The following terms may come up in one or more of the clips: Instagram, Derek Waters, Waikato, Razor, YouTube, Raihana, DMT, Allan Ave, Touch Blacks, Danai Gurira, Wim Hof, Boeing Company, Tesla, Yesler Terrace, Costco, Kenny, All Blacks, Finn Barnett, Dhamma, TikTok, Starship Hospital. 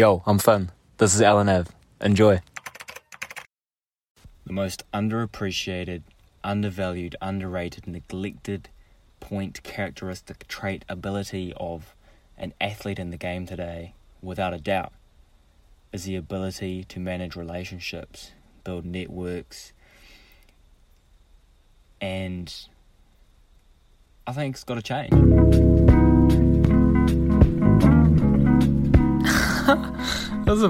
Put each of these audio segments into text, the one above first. Yo, I'm Finn. This is Allan Ave. Enjoy. The most underappreciated, undervalued, underrated, neglected point, characteristic, trait, ability of an athlete in the game today, without a doubt, is the ability to manage relationships, build networks, and I think it's got to change. That was a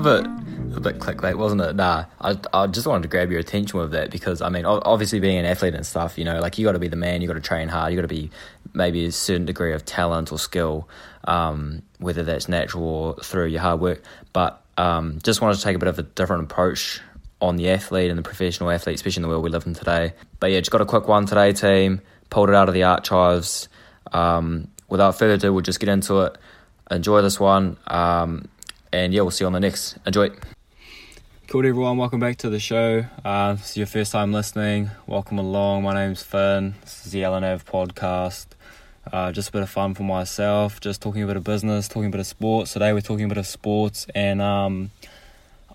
bit clickbait, wasn't it? Nah, I just wanted to grab your attention with that because, I mean, obviously being an athlete and stuff, you know, like you got to be the man, you got to train hard, you got to be maybe a certain degree of talent or skill, whether that's natural or through your hard work. But just wanted to take a bit of a different approach on the athlete and the professional athlete, especially in the world we live in today. But yeah, just got a quick one today, team. Pulled it out of the archives. Without further ado, we'll just get into it. Enjoy this one. And yeah, we'll see you on the next. Enjoy. Cool, everyone. Welcome back to the show. If it's your first time listening, welcome along. My name's Finn. This is the Allan Ave podcast. Just a bit of fun for myself. Just talking a bit of business, talking a bit of sports. Today we're talking a bit of sports. And I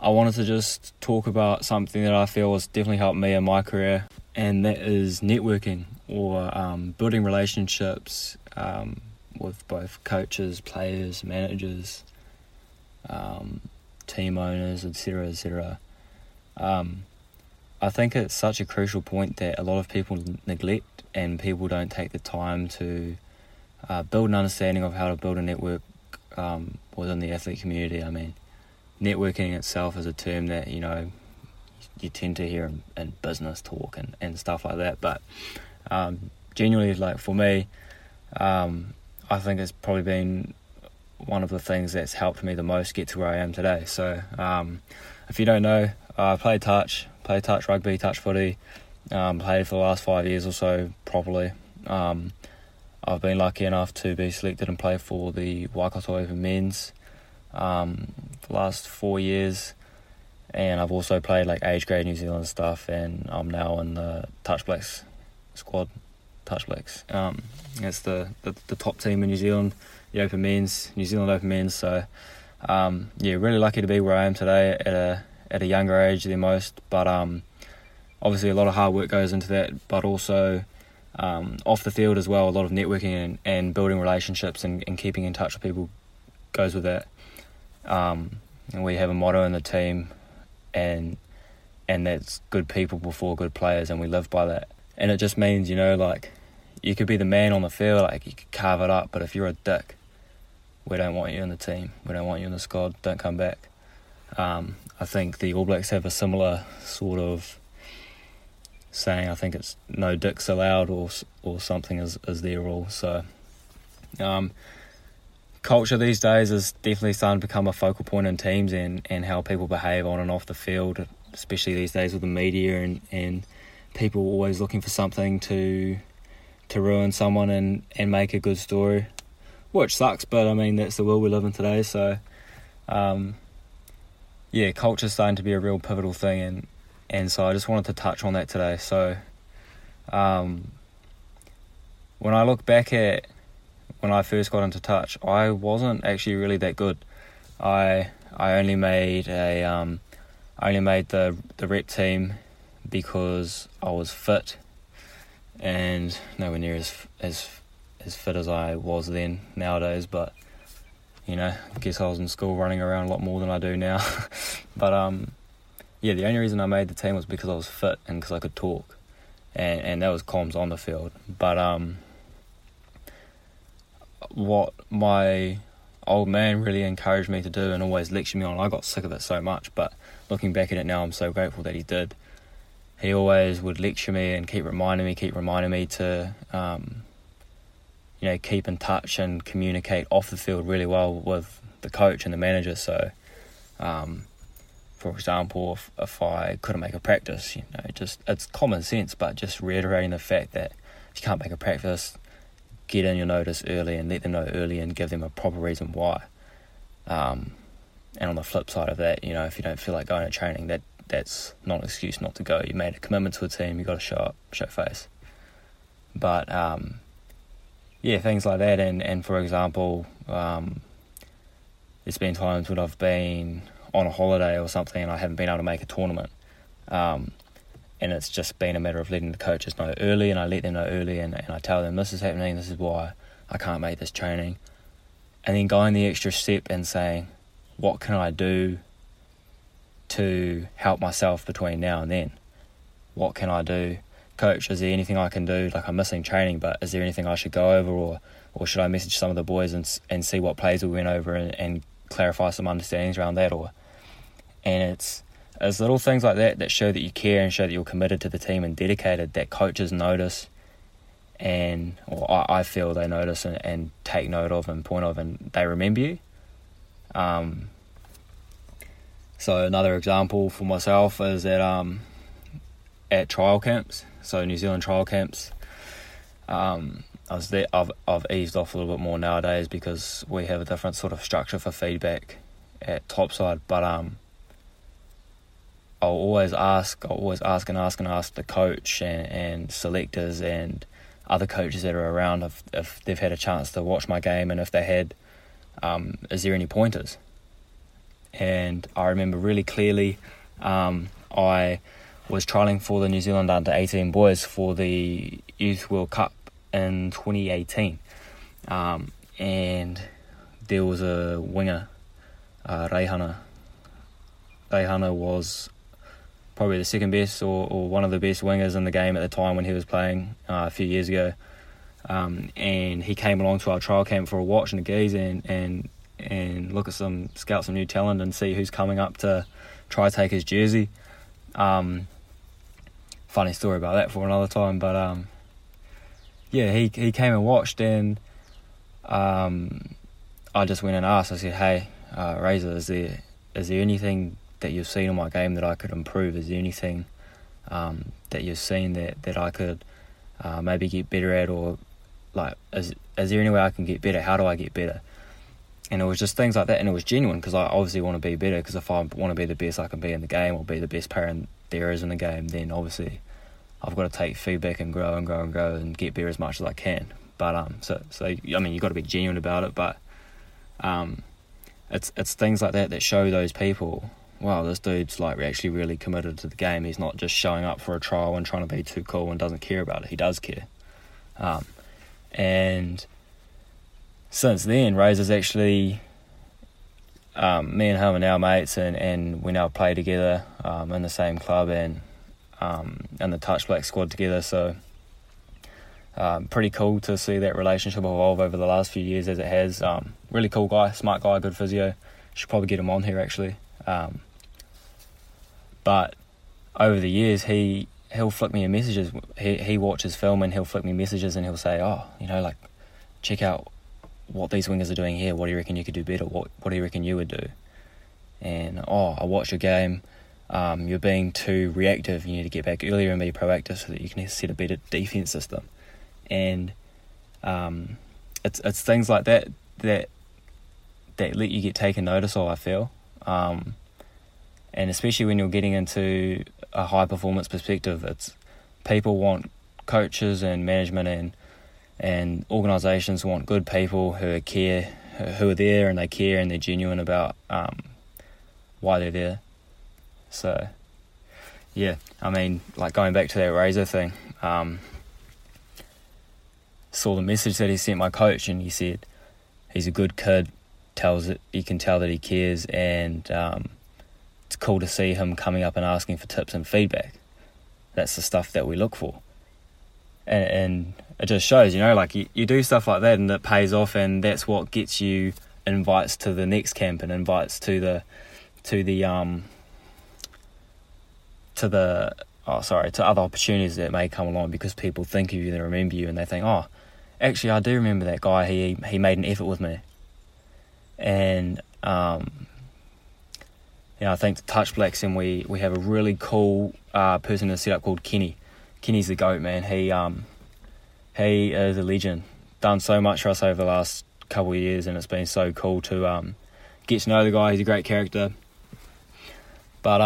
wanted to just talk about something that I feel has definitely helped me in my career, and that is networking or building relationships with both coaches, players, managers, team owners, etc., etc. I think it's such a crucial point that a lot of people neglect, and people don't take the time to build an understanding of how to build a network within the athlete community. I mean, networking itself is a term that, you know, you tend to hear in business talk and stuff like that, but genuinely, like for me, I think it's probably been one of the things that's helped me the most get to where I am today. So if you don't know, I play touch rugby, touch footy, played for the last 5 years or so properly. I've been lucky enough to be selected and play for the Waikato Open Men's for the last 4 years, and I've also played like age grade New Zealand stuff, and I'm now in the Touch Blacks squad. Touch Blacks, it's the top team in New Zealand, the Open Men's, New Zealand Open Men's. So yeah, really lucky to be where I am today at a younger age than most, but obviously a lot of hard work goes into that, but also off the field as well, a lot of networking and building relationships and keeping in touch with people goes with that. And we have a motto in the team, and that's good people before good players, and we live by that. And it just means, you know, like, you could be the man on the field, like, you could carve it up, but if you're a dick, we don't want you in the team, we don't want you in the squad, don't come back. I think the All Blacks have a similar sort of saying. I think it's no dicks allowed or something is their rule. So culture these days is definitely starting to become a focal point in teams and how people behave on and off the field, especially these days with the media and people always looking for something to ruin someone and make a good story, which sucks, but I mean, that's the world we live in today. So yeah, culture's starting to be a real pivotal thing, and so I just wanted to touch on that today. So when I look back at when I first got into touch, I wasn't actually really that good. I only made the rep team because I was fit, and nowhere near as fit as I was then nowadays, but you know, I guess I was in school running around a lot more than I do now. But yeah, the only reason I made the team was because I was fit and because I could talk, and that was comms on the field. But what my old man really encouraged me to do and always lectured me on, I got sick of it so much, but looking back at it now, I'm so grateful that he did. He always would lecture me and keep reminding me to, you know, keep in touch and communicate off the field really well with the coach and the manager. So, for example, if I couldn't make a practice, you know, just it's common sense, but just reiterating the fact that if you can't make a practice, get in your notice early and let them know early and give them a proper reason why. And on the flip side of that, you know, if you don't feel like going to training, that's not an excuse not to go. You made a commitment to a team, you got to show up, show face. But yeah, things like that, and for example, there's been times when I've been on a holiday or something and I haven't been able to make a tournament. And it's just been a matter of letting the coaches know early, and I let them know early, and I tell them this is happening, this is why I can't make this training. And then going the extra step and saying, what can I do to help myself between now and then? What can I do? Coach, is there anything I can do? Like, I'm missing training, but is there anything I should go over, or should I message some of the boys and see what plays we went over and clarify some understandings around that? And it's little things like that that show that you care and show that you're committed to the team and dedicated, that coaches notice, and or I feel they notice and take note of and point of, and they remember you. So another example for myself is at trial camps, so New Zealand trial camps. I've eased off a little bit more nowadays because we have a different sort of structure for feedback at topside, but I'll always ask the coach and selectors and other coaches that are around if they've had a chance to watch my game, and if they had, is there any pointers? And I remember really clearly, I was trialling for the New Zealand under-18 boys for the Youth World Cup in 2018. And there was a winger, Raihana. Raihana was probably the second best or one of the best wingers in the game at the time when he was playing a few years ago. And he came along to our trial camp for a watch and a gaze and look at scout some new talent and see who's coming up to try take his jersey. Funny story about that for another time, but he came and watched, and I just went and asked. I said, hey, Razor, is there anything that you've seen in my game that I could improve? Is there anything that you've seen that I could maybe get better at, or like is there any way I can get better? How do I get better? And it was just things like that, and it was genuine, because I obviously want to be better, because if I want to be the best I can be in the game, or be the best parent there is in the game, then obviously I've got to take feedback and grow and grow and grow and get better as much as I can. But so I mean, you've got to be genuine about it, but it's things like that that show those people, wow, this dude's like actually really committed to the game. He's not just showing up for a trial and trying to be too cool and doesn't care about it. He does care. And since then, Razor's actually, me and him are now mates, and we now play together in the same club, and the Touch Blacks squad together. So pretty cool to see that relationship evolve over the last few years as it has. Really cool guy, smart guy, good physio. Should probably get him on here actually. But over the years, he'll flick me messages. He watches film and he'll flick me messages, and he'll say, oh, like, check out what these wingers are doing here. What do you reckon you could do better? What do you reckon you would do? And, I watched your game. You're being too reactive. You need to get back earlier and be proactive so that you can set a better defense system. And it's things like that let you get taken notice of, I feel. And especially when you're getting into a high-performance perspective, it's people want coaches and management and organisations want good people who are there, and they care, and they're genuine about why they're there. So, yeah, I mean, like, going back to that Razor thing, saw the message that he sent my coach, and he said he's a good kid, you can tell that he cares, and it's cool to see him coming up and asking for tips and feedback. That's the stuff that we look for. And it just shows, like, you do stuff like that and it pays off, and that's what gets you invites to the next camp and invites to other opportunities that may come along, because people think of you, they remember you, and they think, oh, actually, I do remember that guy. He made an effort with me. And I think the Touch Blacks, and we have a really cool person in the setup called Kenny. Kenny's the GOAT, man. He is a legend. Done so much for us over the last couple of years, and it's been so cool to get to know the guy. He's a great character. But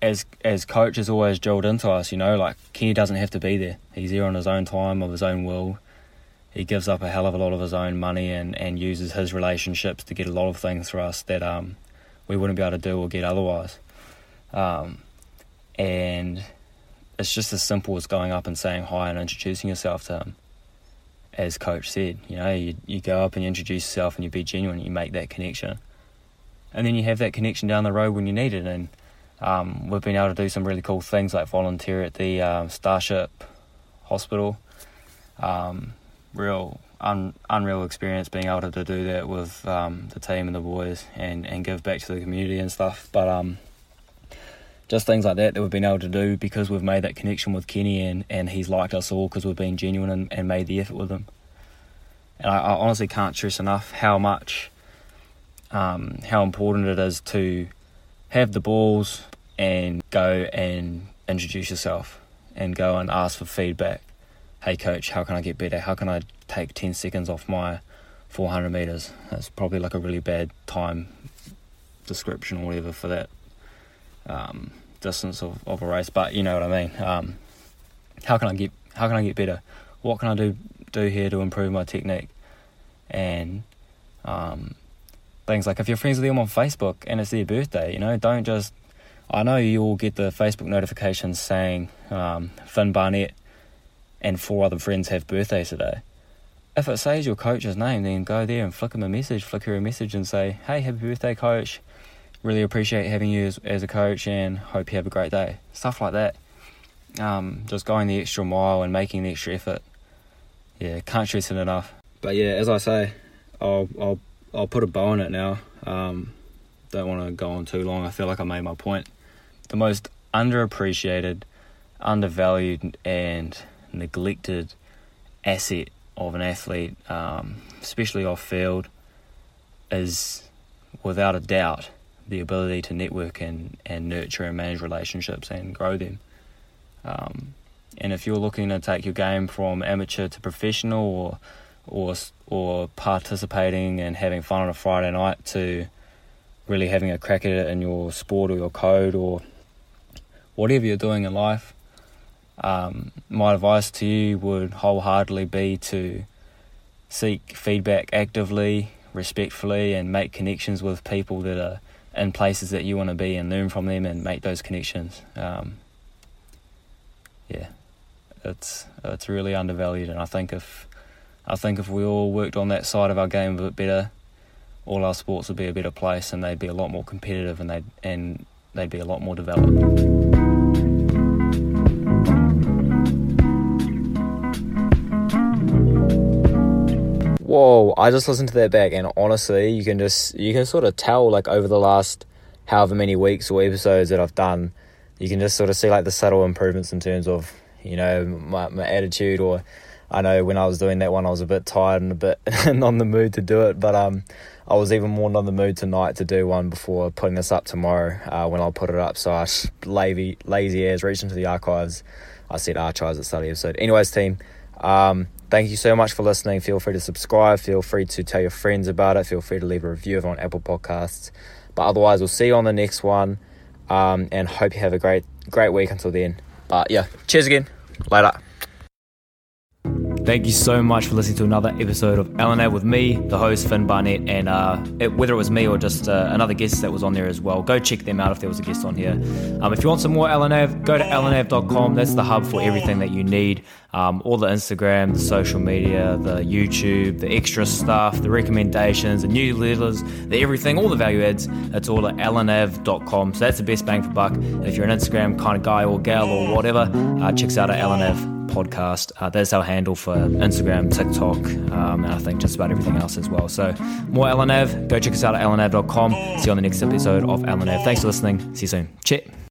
as coach has always drilled into us, like, Kenny doesn't have to be there. He's there on his own time, of his own will, he gives up a hell of a lot of his own money and uses his relationships to get a lot of things for us that we wouldn't be able to do or get otherwise. And it's just as simple as going up and saying hi and introducing yourself to him. As Coach said, you know, you go up and you introduce yourself and you be genuine, you make that connection. And then you have that connection down the road when you need it. And we've been able to do some really cool things like volunteer at the Starship Hospital. Real unreal experience being able to do that with the team and the boys and give back to the community and stuff. But just things like that we've been able to do because we've made that connection with Kenny and he's liked us all because we've been genuine and made the effort with him. And I honestly can't stress enough how much, how important it is to have the balls and go and introduce yourself and go and ask for feedback. Hey coach, how can I get better? How can I take 10 seconds off my 400 metres? That's probably like a really bad time description or whatever for that distance of a race, but you know what I mean. How can I get better? What can I do here to improve my technique? And things like if you're friends with them on Facebook and it's their birthday, you know, don't just... I know you all get the Facebook notifications saying Finn Barnett and 4 other friends have birthdays today. If it says your coach's name, then go there and flick her a message and say, hey, happy birthday coach, really appreciate having you as a coach and hope you have a great day. Stuff like that. Just going the extra mile and making the extra effort. Yeah, can't stress it enough. But yeah, as I say, I'll put a bow on it now. Don't want to go on too long. I feel like I made my point. The most underappreciated, undervalued and neglected asset of an athlete, especially off field, is without a doubt the ability to network and nurture and manage relationships and grow them. And if you're looking to take your game from amateur to professional or participating and having fun on a Friday night to really having a crack at it in your sport or your code or whatever you're doing in life, my advice to you would wholeheartedly be to seek feedback actively, respectfully, and make connections with people that are in places that you want to be and learn from them and make those connections. It's really undervalued, and I think if we all worked on that side of our game a bit better, all our sports would be a better place and they'd be a lot more competitive and they'd be a lot more developed. Whoa, I just listened to that back, and honestly, you can sort of tell, like, over the last however many weeks or episodes that I've done, you can just sort of see, like, the subtle improvements in terms of, you know, my attitude, or I know when I was doing that one, I was a bit tired and a bit not in the mood to do it, but I was even more not in the mood tonight to do one before putting this up tomorrow when I'll put it up, so I lazy as reached into the archives. I said archives at the start of the episode. Anyways, team, thank you so much for listening. Feel free to subscribe. Feel free to tell your friends about it. Feel free to leave a review of it on Apple Podcasts. But otherwise, we'll see you on the next one. And hope you have a great week until then. But yeah, cheers again. Later. Thank you so much for listening to another episode of Allan Ave with me, the host, Finn Barnett. And whether it was me or just another guest that was on there as well, go check them out if there was a guest on here. If you want some more Allan Ave, go to allanave.com. That's the hub for everything that you need. All the Instagram, the social media, the YouTube, the extra stuff, the recommendations, the newsletters, the everything, all the value adds. It's all at allanave.com. So that's the best bang for buck. And if you're an Instagram kind of guy or gal or whatever, check out at Allan Ave Podcast. That's our handle for Instagram, TikTok, and I think just about everything else as well. So more Allan Ave. Go check us out at allanave.com. See you on the next episode of Allan Ave. Thanks for listening. See you soon. Cheers.